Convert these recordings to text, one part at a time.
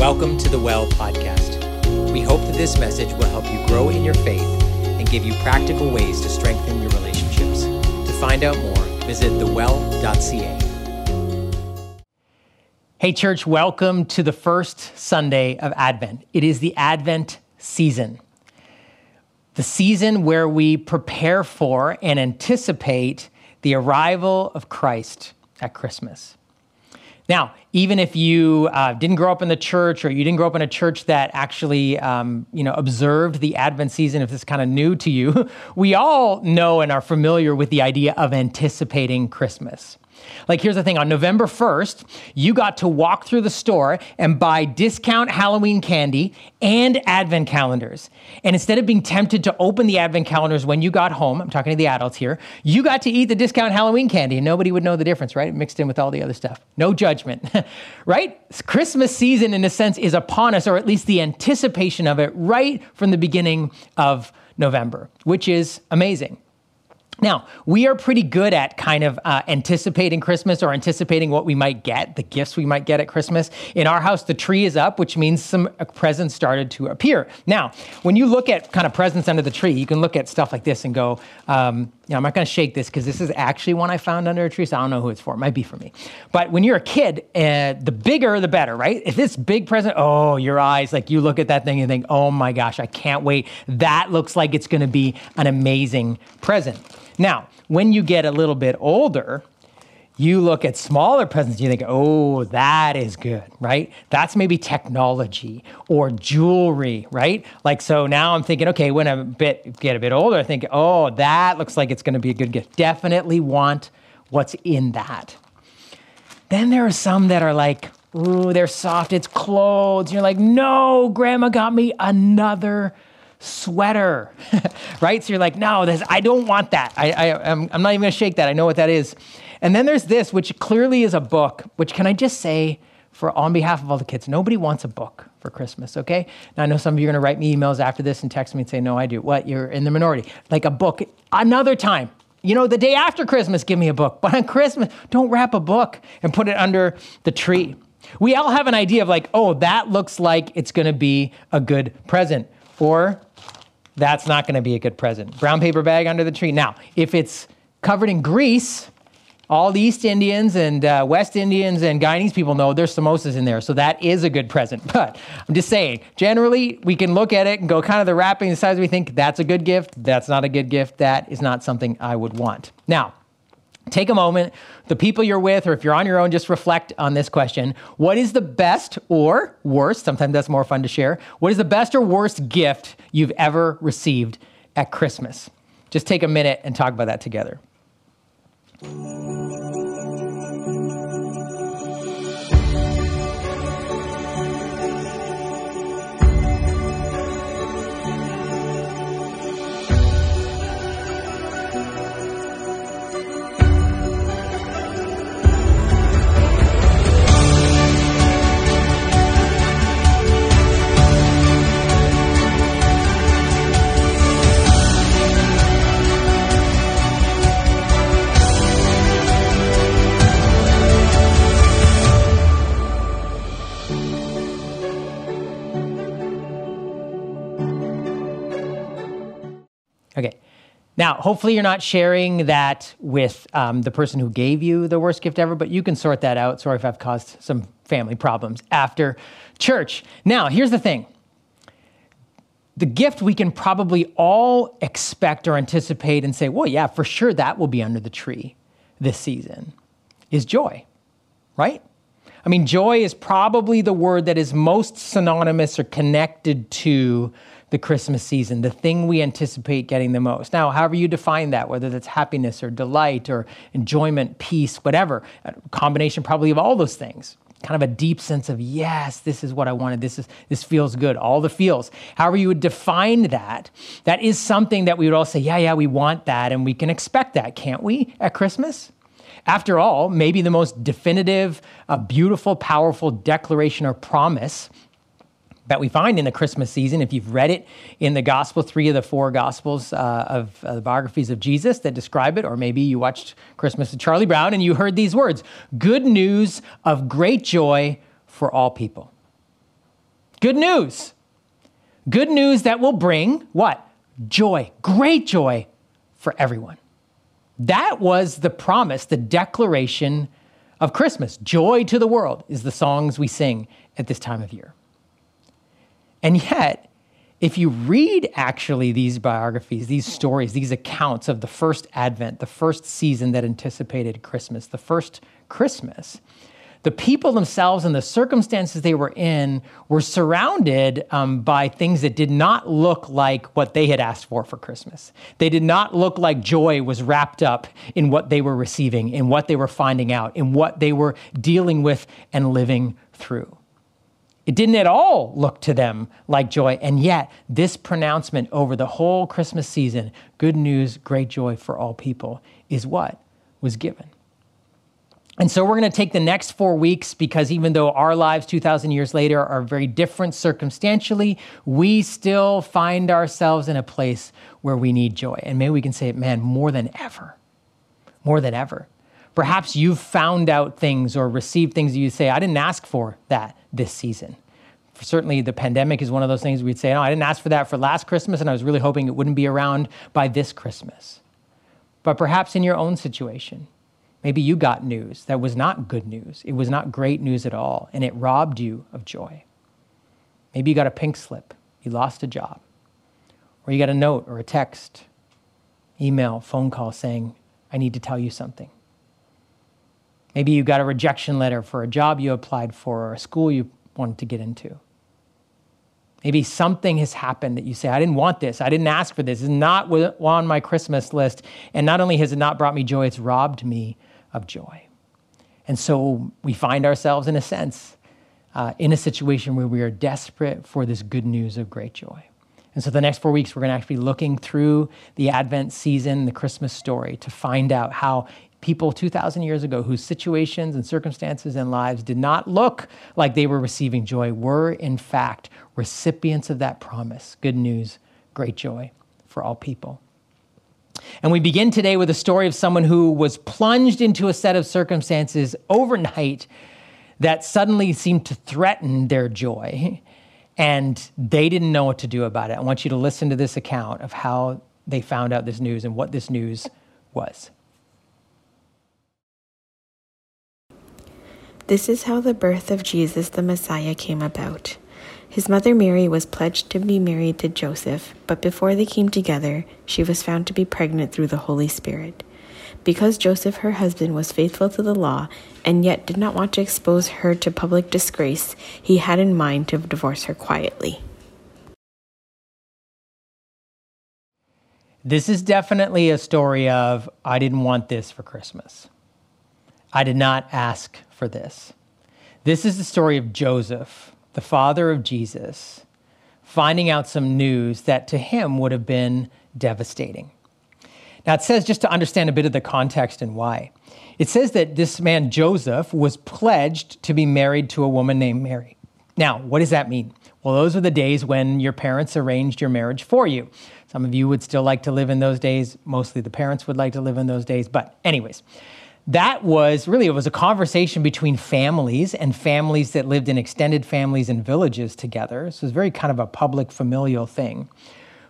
Welcome to the Well Podcast. We hope that this message will help you grow in your faith and give you practical ways to strengthen your relationships. To find out more, visit thewell.ca. Hey church, welcome to the first Sunday of Advent. It is the Advent season. The season where we prepare for and anticipate the arrival of Christ at Christmas. Now, even if you didn't grow up in the church, or you didn't grow up in a church that actually, observed the Advent season, if this is kind of new to you, we all know and are familiar with the idea of anticipating Christmas. Like, here's the thing, on November 1st, you got to walk through the store and buy discount Halloween candy and Advent calendars. And instead of being tempted to open the Advent calendars when you got home, I'm talking to the adults here, you got to eat the discount Halloween candy and nobody would know the difference, right? Mixed in with all the other stuff. No judgment, right? Christmas season, in a sense, is upon us, or at least the anticipation of it right from the beginning of November, which is amazing. Now, we are pretty good at kind of anticipating Christmas, or anticipating what we might get, the gifts we might get at Christmas. In our house, the tree is up, which means some presents started to appear. Now, when you look at kind of presents under the tree, you can look at stuff like this and go, I'm not going to shake this because this is actually one I found under a tree, so I don't know who it's for. It might be for me. But when you're a kid, the bigger, the better, right? If this big present, oh, your eyes, like you look at that thing and think, oh my gosh, I can't wait. That looks like it's going to be an amazing present. Now, when you get a little bit older, you look at smaller presents, you think, oh, that is good, right? That's maybe technology or jewelry, right? Like, so now I'm thinking, okay, when I get a bit older, I think, oh, that looks like it's going to be a good gift. Definitely want what's in that. Then there are some that are like, ooh, they're soft, it's clothes. You're like, no, grandma got me another sweater, right? So you're like, no, I don't want that. I'm not even gonna shake that. I know what that is. And then there's this, which clearly is a book, which, can I just say, on behalf of all the kids, nobody wants a book for Christmas, okay? Now, I know some of you are gonna write me emails after this and text me and say, no, I do. What? You're in the minority. Like, a book another time. You know, the day after Christmas, give me a book. But on Christmas, don't wrap a book and put it under the tree. We all have an idea of like, oh, that looks like it's gonna be a good present. Or that's not going to be a good present. Brown paper bag under the tree. Now, if it's covered in grease, all the East Indians and West Indians and Guyanese people know there's samosas in there, so that is a good present. But I'm just saying, generally, we can look at it and go kind of the wrapping, the size we think, that's a good gift, that's not a good gift, that is not something I would want. Now, take a moment, the people you're with, or if you're on your own, just reflect on this question. What is the best or worst, sometimes that's more fun to share, what is the best or worst gift you've ever received at Christmas? Just take a minute and talk about that together. Okay, now hopefully you're not sharing that with the person who gave you the worst gift ever, but you can sort that out. Sorry if I've caused some family problems after church. Now, here's the thing. The gift we can probably all expect or anticipate and say, well, yeah, for sure that will be under the tree this season, is joy, right? I mean, joy is probably the word that is most synonymous or connected to the Christmas season, the thing we anticipate getting the most. Now, however you define that, whether that's happiness or delight or enjoyment, peace, whatever, a combination probably of all those things, kind of a deep sense of, yes, this is what I wanted, this feels good, all the feels. However you would define that, that is something that we would all say, yeah, we want that, and we can expect that, can't we, at Christmas? After all, maybe the most definitive, beautiful, powerful declaration or promise that we find in the Christmas season, if you've read it in the gospel, 3 of the 4 gospels of the biographies of Jesus that describe it, or maybe you watched Christmas with Charlie Brown and you heard these words, good news of great joy for all people. Good news. Good news that will bring what? Joy, great joy for everyone. That was the promise, the declaration of Christmas. Joy to the world is the songs we sing at this time of year. And yet, if you read actually these biographies, these stories, these accounts of the first Advent, the first season that anticipated Christmas, the first Christmas, the people themselves and the circumstances they were in were surrounded by things that did not look like what they had asked for Christmas. They did not look like joy was wrapped up in what they were receiving, in what they were finding out, in what they were dealing with and living through. It didn't at all look to them like joy, and yet this pronouncement over the whole Christmas season, good news, great joy for all people, is what was given. And so we're going to take the next 4 weeks because even though our lives 2,000 years later are very different circumstantially, we still find ourselves in a place where we need joy. And maybe we can say, man, more than ever, more than ever. Perhaps you've found out things or received things that you say, I didn't ask for that this season. Certainly the pandemic is one of those things we'd say, no, I didn't ask for that for last Christmas, and I was really hoping it wouldn't be around by this Christmas. But perhaps in your own situation, maybe you got news that was not good news. It was not great news at all, and it robbed you of joy. Maybe you got a pink slip. You lost a job. Or you got a note or a text, email, phone call saying, I need to tell you something. Maybe you got a rejection letter for a job you applied for or a school you wanted to get into. Maybe something has happened that you say, I didn't want this. I didn't ask for this. It's not on my Christmas list. And not only has it not brought me joy, it's robbed me of joy. And so we find ourselves, in a sense, in a situation where we are desperate for this good news of great joy. And so the next 4 weeks, we're going to actually be looking through the Advent season, the Christmas story, to find out how people 2,000 years ago whose situations and circumstances and lives did not look like they were receiving joy were, in fact, recipients of that promise. Good news, great joy for all people. And we begin today with a story of someone who was plunged into a set of circumstances overnight that suddenly seemed to threaten their joy, and they didn't know what to do about it. I want you to listen to this account of how they found out this news and what this news was. This is how the birth of Jesus the Messiah came about. His mother Mary was pledged to be married to Joseph, but before they came together, she was found to be pregnant through the Holy Spirit. Because Joseph, her husband, was faithful to the law and yet did not want to expose her to public disgrace, he had in mind to divorce her quietly. This is definitely a story of, I didn't want this for Christmas. I did not ask for this. This is the story of Joseph, the father of Jesus, finding out some news that to him would have been devastating. Now it says, just to understand a bit of the context and why, it says that this man Joseph was pledged to be married to a woman named Mary. Now, what does that mean? Well, those were the days when your parents arranged your marriage for you. Some of you would still like to live in those days. Mostly the parents would like to live in those days. But anyways, that was really, it was a conversation between families and families that lived in extended families and villages together. So it was very kind of a public familial thing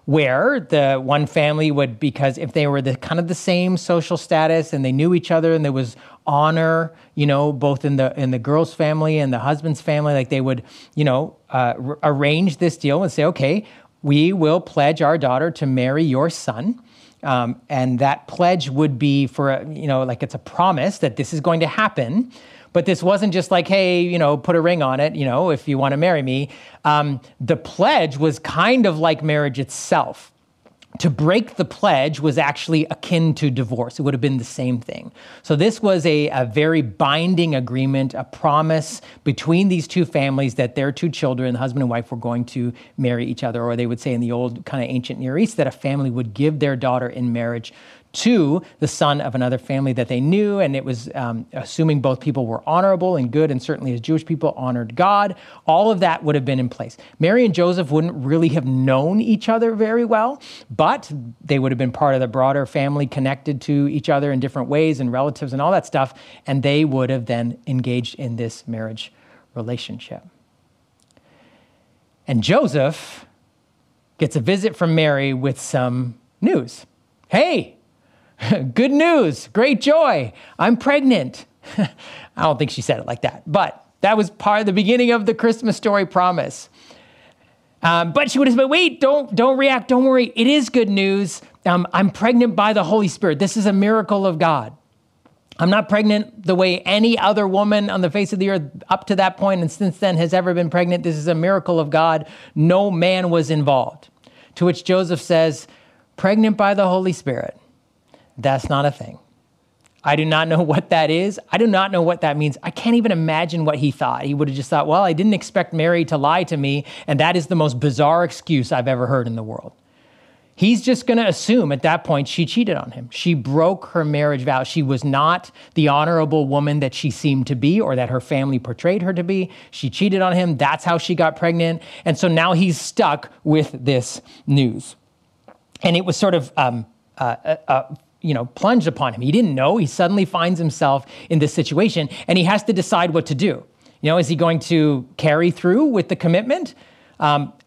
where the one family would, because if they were the kind of the same social status and they knew each other and there was honor, you know, both in the girl's family and the husband's family, like they would, you know, arrange this deal and say, okay, we will pledge our daughter to marry your son. And that pledge would be for, you know, like it's a promise that this is going to happen. But this wasn't just like, hey, you know, put a ring on it, you know, if you want to marry me. The pledge was kind of like marriage itself. To break the pledge was actually akin to divorce. It would have been the same thing. So this was a very binding agreement, a promise between these two families that their two children, husband and wife, were going to marry each other, or they would say in the old kind of ancient Near East that a family would give their daughter in marriage to the son of another family that they knew, and it was assuming both people were honorable and good, and certainly as Jewish people honored God. All of that would have been in place. Mary and Joseph wouldn't really have known each other very well, but they would have been part of the broader family, connected to each other in different ways and relatives and all that stuff, and they would have then engaged in this marriage relationship. And Joseph gets a visit from Mary with some news. Hey, good news, great joy, I'm pregnant. I don't think she said it like that, but that was part of the beginning of the Christmas story promise. But she would have said, wait, don't react, don't worry. It is good news. I'm pregnant by the Holy Spirit. This is a miracle of God. I'm not pregnant the way any other woman on the face of the earth up to that point and since then has ever been pregnant. This is a miracle of God. No man was involved. To which Joseph says, pregnant by the Holy Spirit. That's not a thing. I do not know what that is. I do not know what that means. I can't even imagine what he thought. He would have just thought, well, I didn't expect Mary to lie to me, and that is the most bizarre excuse I've ever heard in the world. He's just going to assume at that point she cheated on him. She broke her marriage vow. She was not the honorable woman that she seemed to be or that her family portrayed her to be. She cheated on him. That's how she got pregnant. And so now he's stuck with this news. And it was sort of plunged upon him. He didn't know. He suddenly finds himself in this situation and he has to decide what to do. You know, is he going to carry through with the commitment?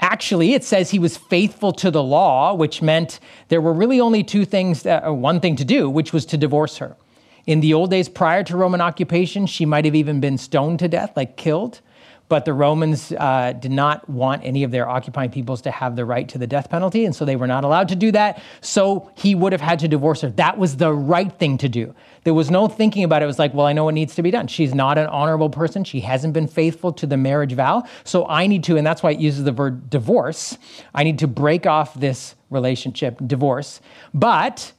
Actually, it says he was faithful to the law, which meant there were really only one thing to do, which was to divorce her. In the old days prior to Roman occupation, she might have even been stoned to death, like killed. But the Romans did not want any of their occupying peoples to have the right to the death penalty, and so they were not allowed to do that. So he would have had to divorce her. That was the right thing to do. There was no thinking about it. It was like, well, I know what needs to be done. She's not an honorable person. She hasn't been faithful to the marriage vow. So I need to, and that's why it uses the verb divorce. I need to break off this relationship, divorce. But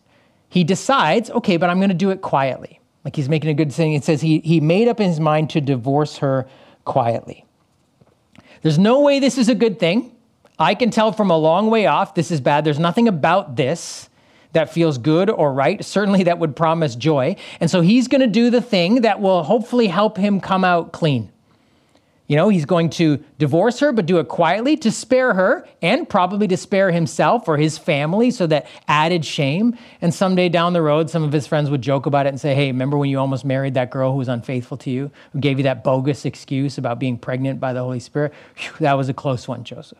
he decides, okay, but I'm going to do it quietly. Like he's making a good thing. It says he made up his mind to divorce her quietly. There's no way this is a good thing. I can tell from a long way off, this is bad. There's nothing about this that feels good or right. Certainly that would promise joy. And so he's going to do the thing that will hopefully help him come out clean. You know, he's going to divorce her, but do it quietly to spare her and probably to spare himself or his family. So that added shame. And someday down the road, some of his friends would joke about it and say, hey, remember when you almost married that girl who was unfaithful to you, who gave you that bogus excuse about being pregnant by the Holy Spirit? Whew, that was a close one, Joseph.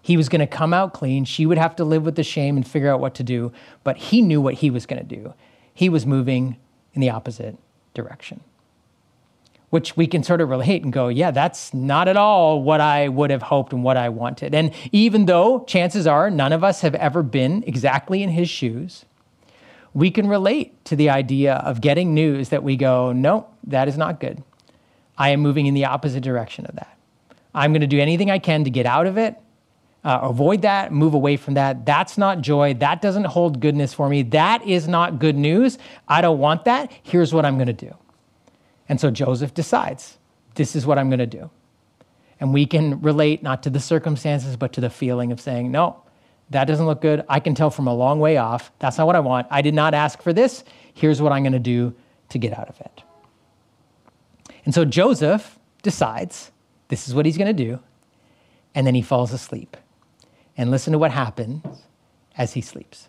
He was going to come out clean. She would have to live with the shame and figure out what to do. But he knew what he was going to do. He was moving in the opposite direction, which we can sort of relate and go, yeah, that's not at all what I would have hoped and what I wanted. And even though chances are none of us have ever been exactly in his shoes, we can relate to the idea of getting news that we go, no, that is not good. I am moving in the opposite direction of that. I'm going to do anything I can to get out of it, avoid that, move away from that. That's not joy. That doesn't hold goodness for me. That is not good news. I don't want that. Here's what I'm going to do. And so Joseph decides, this is what I'm going to do. And we can relate not to the circumstances, but to the feeling of saying, no, that doesn't look good. I can tell from a long way off. That's not what I want. I did not ask for this. Here's what I'm going to do to get out of it. And so Joseph decides this is what he's going to do. And then he falls asleep. And listen to what happens as he sleeps.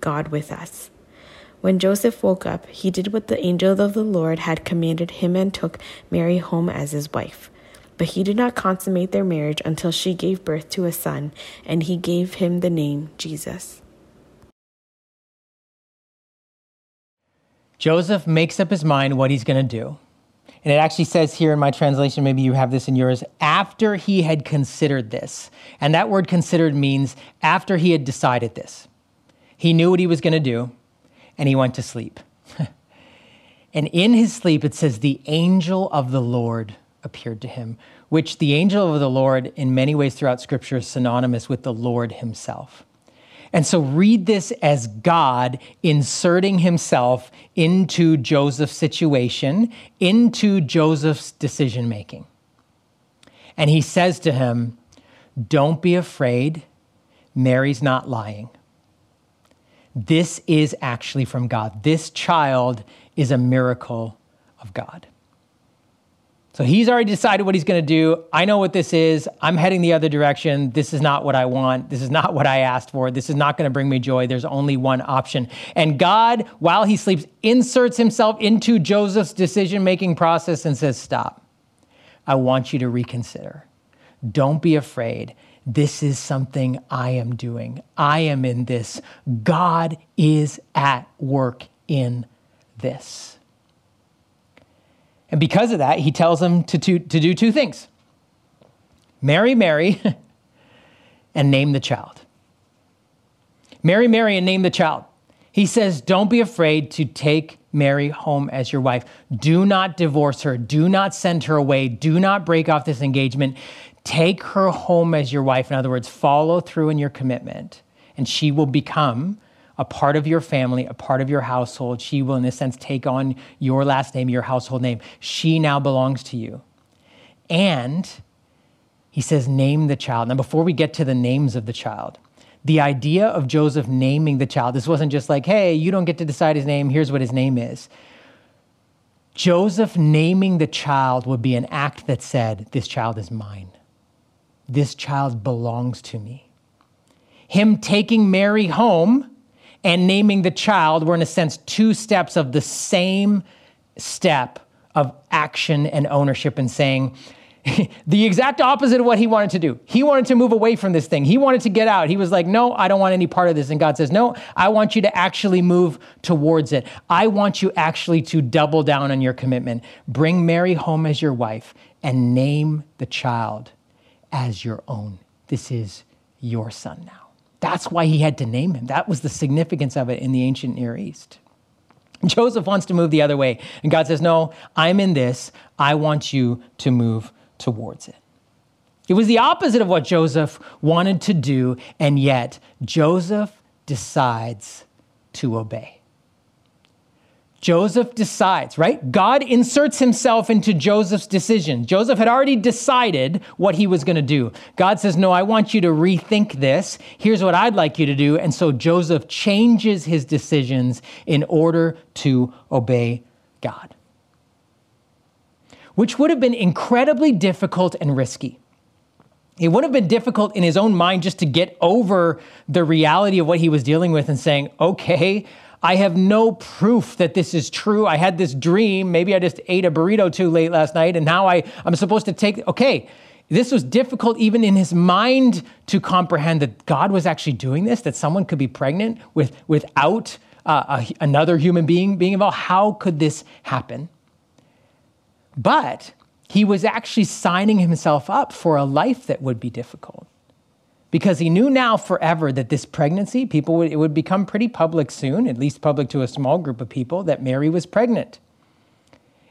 God with us. When Joseph woke up, he did what the angel of the Lord had commanded him and took Mary home as his wife. But he did not consummate their marriage until she gave birth to a son, and he gave him the name Jesus. Joseph makes up his mind what he's going to do. And it actually says here in my translation, maybe you have this in yours, after he had considered this. And that word considered means after he had decided this. He knew what he was going to do, and he went to sleep. And in his sleep, it says the angel of the Lord appeared to him, which the angel of the Lord in many ways throughout Scripture is synonymous with the Lord himself. And so read this as God inserting himself into Joseph's situation, into Joseph's decision-making. And he says to him, "Don't be afraid. Mary's not lying. This is actually from God. This child is a miracle of God." So he's already decided what he's going to do. I know what this is. I'm heading the other direction. This is not what I want. This is not what I asked for. This is not going to bring me joy. There's only one option. And God, while he sleeps, inserts himself into Joseph's decision-making process and says, "Stop. I want you to reconsider. Don't be afraid. This is something I am doing. I am in this. God is at work in this." And because of that, he tells him to do two things. Marry Mary and name the child. Marry Mary and name the child. He says, don't be afraid to take Mary home as your wife. Do not divorce her. Do not send her away. Do not break off this engagement. Take her home as your wife. In other words, follow through in your commitment, and she will become a part of your family, a part of your household. She will, in a sense, take on your last name, your household name. She now belongs to you. And he says, name the child. Now, before we get to the names of the child, the idea of Joseph naming the child, this wasn't just like, hey, you don't get to decide his name, here's what his name is. Joseph naming the child would be an act that said, this child is mine. This child belongs to me. Him taking Mary home and naming the child were, in a sense, two steps of the same step of action and ownership, and saying the exact opposite of what he wanted to do. He wanted to move away from this thing. He wanted to get out. He was like, no, I don't want any part of this. And God says, no, I want you to actually move towards it. I want you actually to double down on your commitment. Bring Mary home as your wife and name the child as your own. This is your son now. That's why he had to name him. That was the significance of it in the ancient Near East. Joseph wants to move the other way, and God says, no, I'm in this. I want you to move towards it. It was the opposite of what Joseph wanted to do, and yet Joseph decides to obey. Joseph decides, right? God inserts himself into Joseph's decision. Joseph had already decided what he was going to do. God says, no, I want you to rethink this. Here's what I'd like you to do. And so Joseph changes his decisions in order to obey God, which would have been incredibly difficult and risky. It would have been difficult in his own mind just to get over the reality of what he was dealing with and saying, okay, I have no proof that this is true. I had this dream. Maybe I just ate a burrito too late last night, and now I'm supposed to take... Okay, this was difficult even in his mind to comprehend that God was actually doing this, that someone could be pregnant without another human being being involved. How could this happen? But he was actually signing himself up for a life that would be difficult, because he knew now forever that this pregnancy, it would become pretty public soon, at least public to a small group of people, that Mary was pregnant.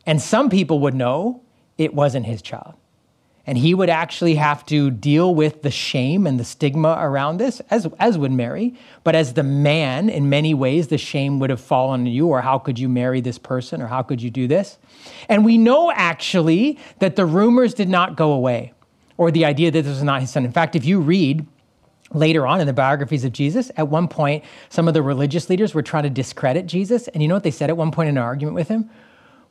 And some people would know it wasn't his child. And he would actually have to deal with the shame and the stigma around this, as would Mary. But as the man, in many ways, the shame would have fallen on you, or how could you marry this person, or how could you do this? And we know actually that the rumors did not go away, or the idea that this was not his son. In fact, if you read later on in the biographies of Jesus, at one point, some of the religious leaders were trying to discredit Jesus. And you know what they said at one point in an argument with him?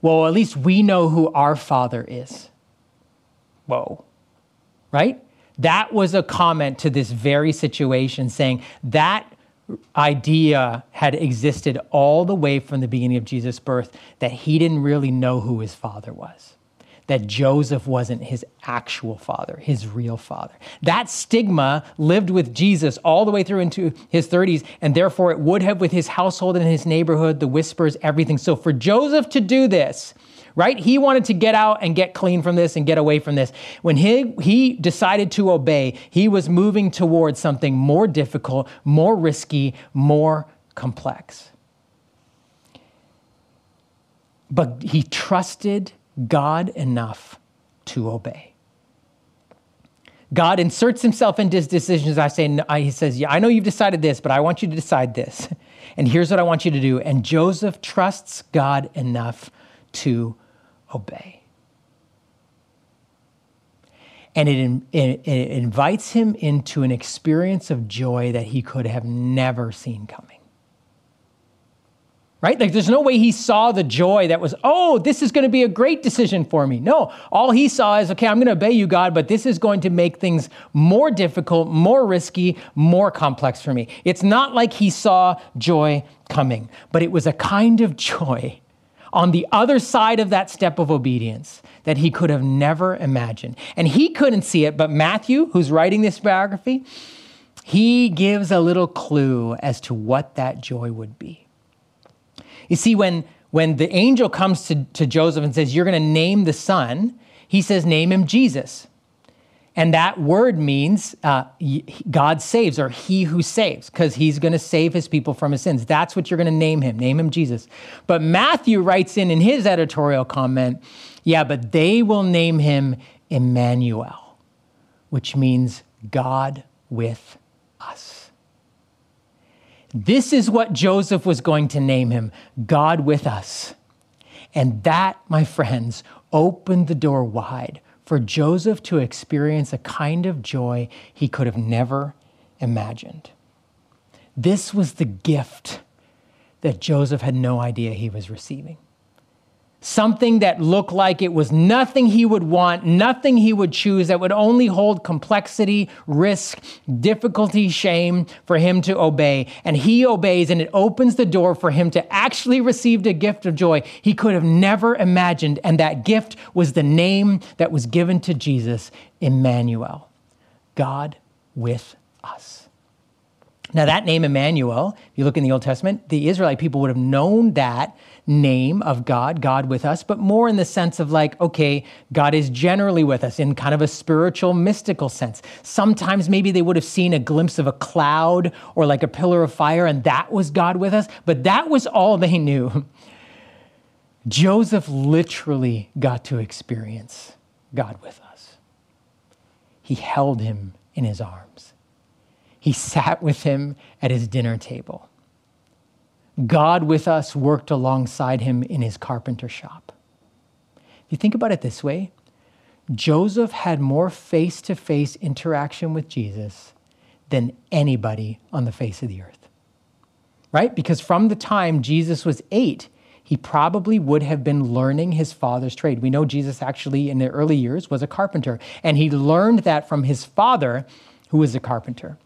Well, at least we know who our father is. Whoa, right? That was a comment to this very situation, saying that idea had existed all the way from the beginning of Jesus' birth, that he didn't really know who his father was, that Joseph wasn't his actual father, his real father. That stigma lived with Jesus all the way through into his 30s, and therefore it would have with his household and his neighborhood, the whispers, everything. So for Joseph to do this, right, he wanted to get out and get clean from this and get away from this. When he decided to obey, he was moving towards something more difficult, more risky, more complex. But he trusted God enough to obey. God inserts himself into his decisions. He says, yeah, I know you've decided this, but I want you to decide this. And here's what I want you to do. And Joseph trusts God enough to obey. And it invites him into an experience of joy that he could have never seen coming. Right? Like there's no way he saw the joy that was, oh, this is going to be a great decision for me. No, all he saw is, okay, I'm going to obey you, God, but this is going to make things more difficult, more risky, more complex for me. It's not like he saw joy coming, but it was a kind of joy on the other side of that step of obedience that he could have never imagined. And he couldn't see it, but Matthew, who's writing this biography, he gives a little clue as to what that joy would be. You see, when the angel comes to Joseph and says, you're going to name the son, he says, name him Jesus. And that word means God saves, or he who saves, because he's going to save his people from his sins. That's what you're going to name him. Name him Jesus. But Matthew writes in his editorial comment, yeah, but they will name him Emmanuel, which means God with us. This is what Joseph was going to name him, God with us. And that, my friends, opened the door wide for Joseph to experience a kind of joy he could have never imagined. This was the gift that Joseph had no idea he was receiving. Something that looked like it was nothing he would want, nothing he would choose, that would only hold complexity, risk, difficulty, shame for him to obey. And he obeys, and it opens the door for him to actually receive a gift of joy he could have never imagined. And that gift was the name that was given to Jesus, Emmanuel, God with us. Now that name Emmanuel, if you look in the Old Testament, the Israelite people would have known that name of God, God with us, but more in the sense of like, okay, God is generally with us in kind of a spiritual, mystical sense. Sometimes maybe they would have seen a glimpse of a cloud or like a pillar of fire, and that was God with us, but that was all they knew. Joseph literally got to experience God with us. He held him in his arms. He sat with him at his dinner table. God with us worked alongside him in his carpenter shop. If you think about it this way, Joseph had more face-to-face interaction with Jesus than anybody on the face of the earth, right? Because from the time Jesus was 8, he probably would have been learning his father's trade. We know Jesus actually in the early years was a carpenter, and he learned that from his father, who was a carpenter.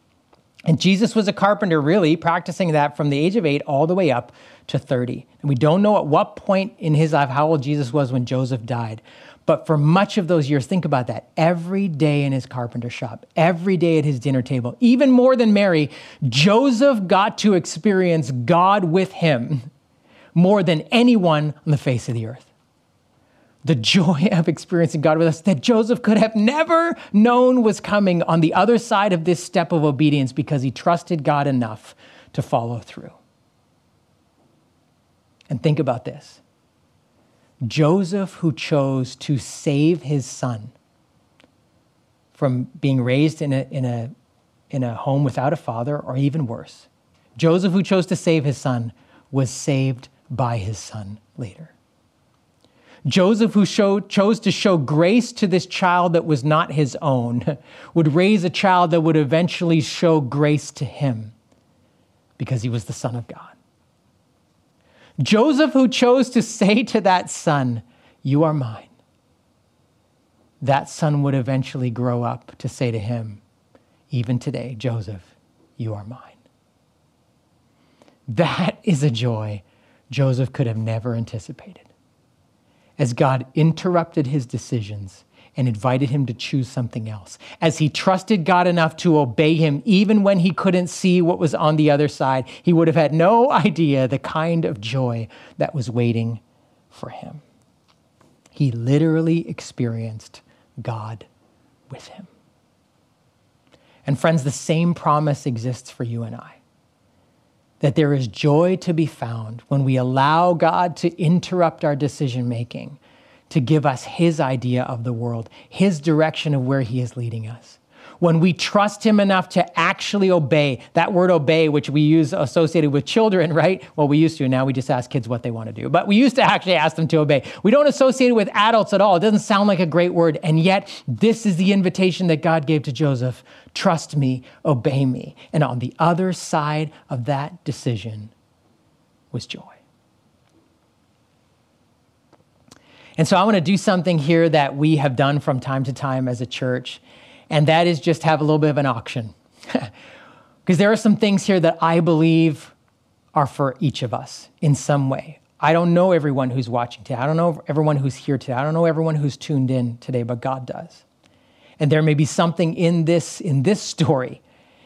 And Jesus was a carpenter, really practicing that from the age of 8 all the way up to 30. And we don't know at what point in his life, how old Jesus was when Joseph died. But for much of those years, think about that. Every day in his carpenter shop, every day at his dinner table, even more than Mary, Joseph got to experience God with him more than anyone on the face of the earth. The joy of experiencing God with us that Joseph could have never known was coming on the other side of this step of obedience because he trusted God enough to follow through. And think about this. Joseph, who chose to save his son from being raised in a home without a father, or even worse, Joseph, who chose to save his son, was saved by his son later. Joseph, who chose to show grace to this child that was not his own, would raise a child that would eventually show grace to him because he was the Son of God. Joseph, who chose to say to that son, "You are mine," that son would eventually grow up to say to him, "Even today, Joseph, you are mine." That is a joy Joseph could have never anticipated. As God interrupted his decisions and invited him to choose something else, as he trusted God enough to obey him, even when he couldn't see what was on the other side, he would have had no idea the kind of joy that was waiting for him. He literally experienced God with him. And friends, the same promise exists for you and I, that there is joy to be found when we allow God to interrupt our decision-making, to give us his idea of the world, his direction of where he is leading us, when we trust him enough to actually obey, that word obey, which we use associated with children, right? Well, we used to, now we just ask kids what they want to do, but we used to actually ask them to obey. We don't associate it with adults at all. It doesn't sound like a great word. And yet this is the invitation that God gave to Joseph. Trust me, obey me. And on the other side of that decision was joy. And so I want to do something here that we have done from time to time as a church, and that is just have a little bit of an auction. Because there are some things here that I believe are for each of us in some way. I don't know everyone who's watching today. I don't know everyone who's here today. I don't know everyone who's tuned in today, but God does. And there may be something in this story,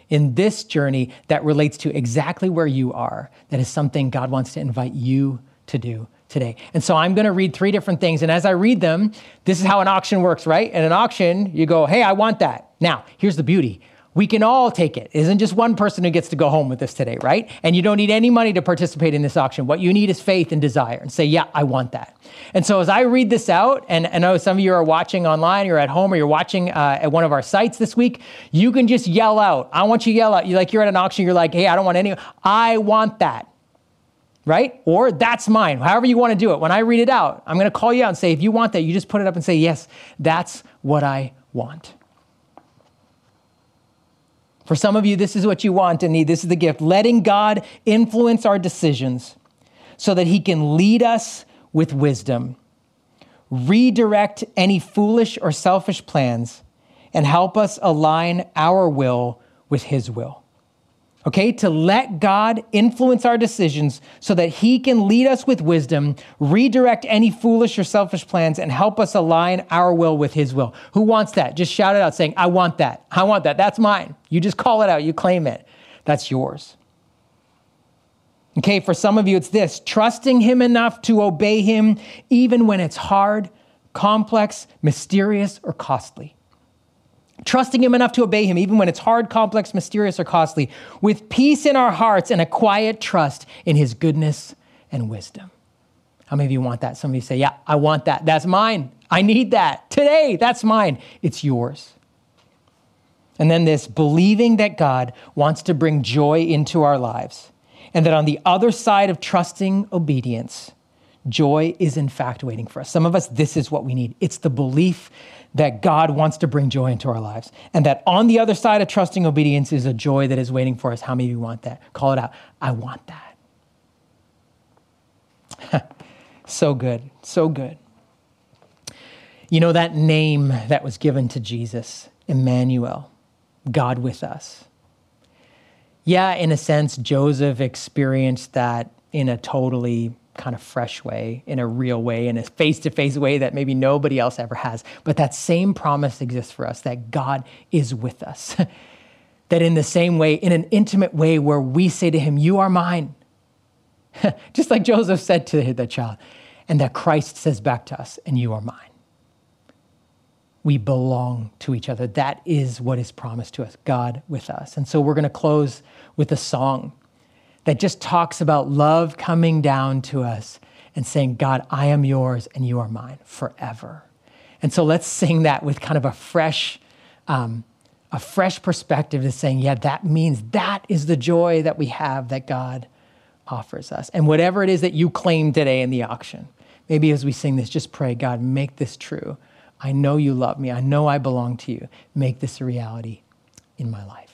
in this journey, that relates to exactly where you are. That is something God wants to invite you to do today. And so I'm going to read three different things. And as I read them, this is how an auction works, right? At an auction, you go, hey, I want that. Now, here's the beauty. We can all take it. It isn't just one person who gets to go home with this today, right? And you don't need any money to participate in this auction. What you need is faith and desire and say, yeah, I want that. And so as I read this out, and I know some of you are watching online, you're at home, or you're watching at one of our sites this week, you can just yell out. I want you to yell out. You're at an auction, you're like, hey, I don't want any, I want that. Right? Or that's mine, however you want to do it. When I read it out, I'm going to call you out and say, if you want that, you just put it up and say, yes, that's what I want. For some of you, this is what you want and need. This is the gift, letting God influence our decisions so that he can lead us with wisdom, redirect any foolish or selfish plans, and help us align our will with his will. Okay, to let God influence our decisions so that he can lead us with wisdom, redirect any foolish or selfish plans, and help us align our will with his will. Who wants that? Just shout it out saying, I want that. I want that. That's mine. You just call it out. You claim it. That's yours. Okay, for some of you, it's this, trusting him enough to obey him, even when it's hard, complex, mysterious, or costly. Trusting him enough to obey him, even when it's hard, complex, mysterious, or costly, with peace in our hearts and a quiet trust in his goodness and wisdom. How many of you want that? Some of you say, yeah, I want that. That's mine. I need that today. That's mine. It's yours. And then this, believing that God wants to bring joy into our lives, and that on the other side of trusting obedience, joy is in fact waiting for us. Some of us, this is what we need. It's the belief that God wants to bring joy into our lives, and that on the other side of trusting obedience is a joy that is waiting for us. How many of you want that? Call it out. I want that. So good. So good. You know, that name that was given to Jesus, Emmanuel, God with us. Yeah, in a sense, Joseph experienced that in a totally kind of fresh way, in a real way, in a face-to-face way that maybe nobody else ever has. But that same promise exists for us, that God is with us. That in the same way, in an intimate way where we say to him, you are mine. Just like Joseph said to that child. And that Christ says back to us, and you are mine. We belong to each other. That is what is promised to us, God with us. And so we're going to close with a song that just talks about love coming down to us and saying, God, I am yours and you are mine forever. And so let's sing that with kind of a fresh perspective to saying, yeah, that means that is the joy that we have that God offers us. And whatever it is that you claim today in the auction, maybe as we sing this, just pray, God, make this true. I know you love me. I know I belong to you. Make this a reality in my life.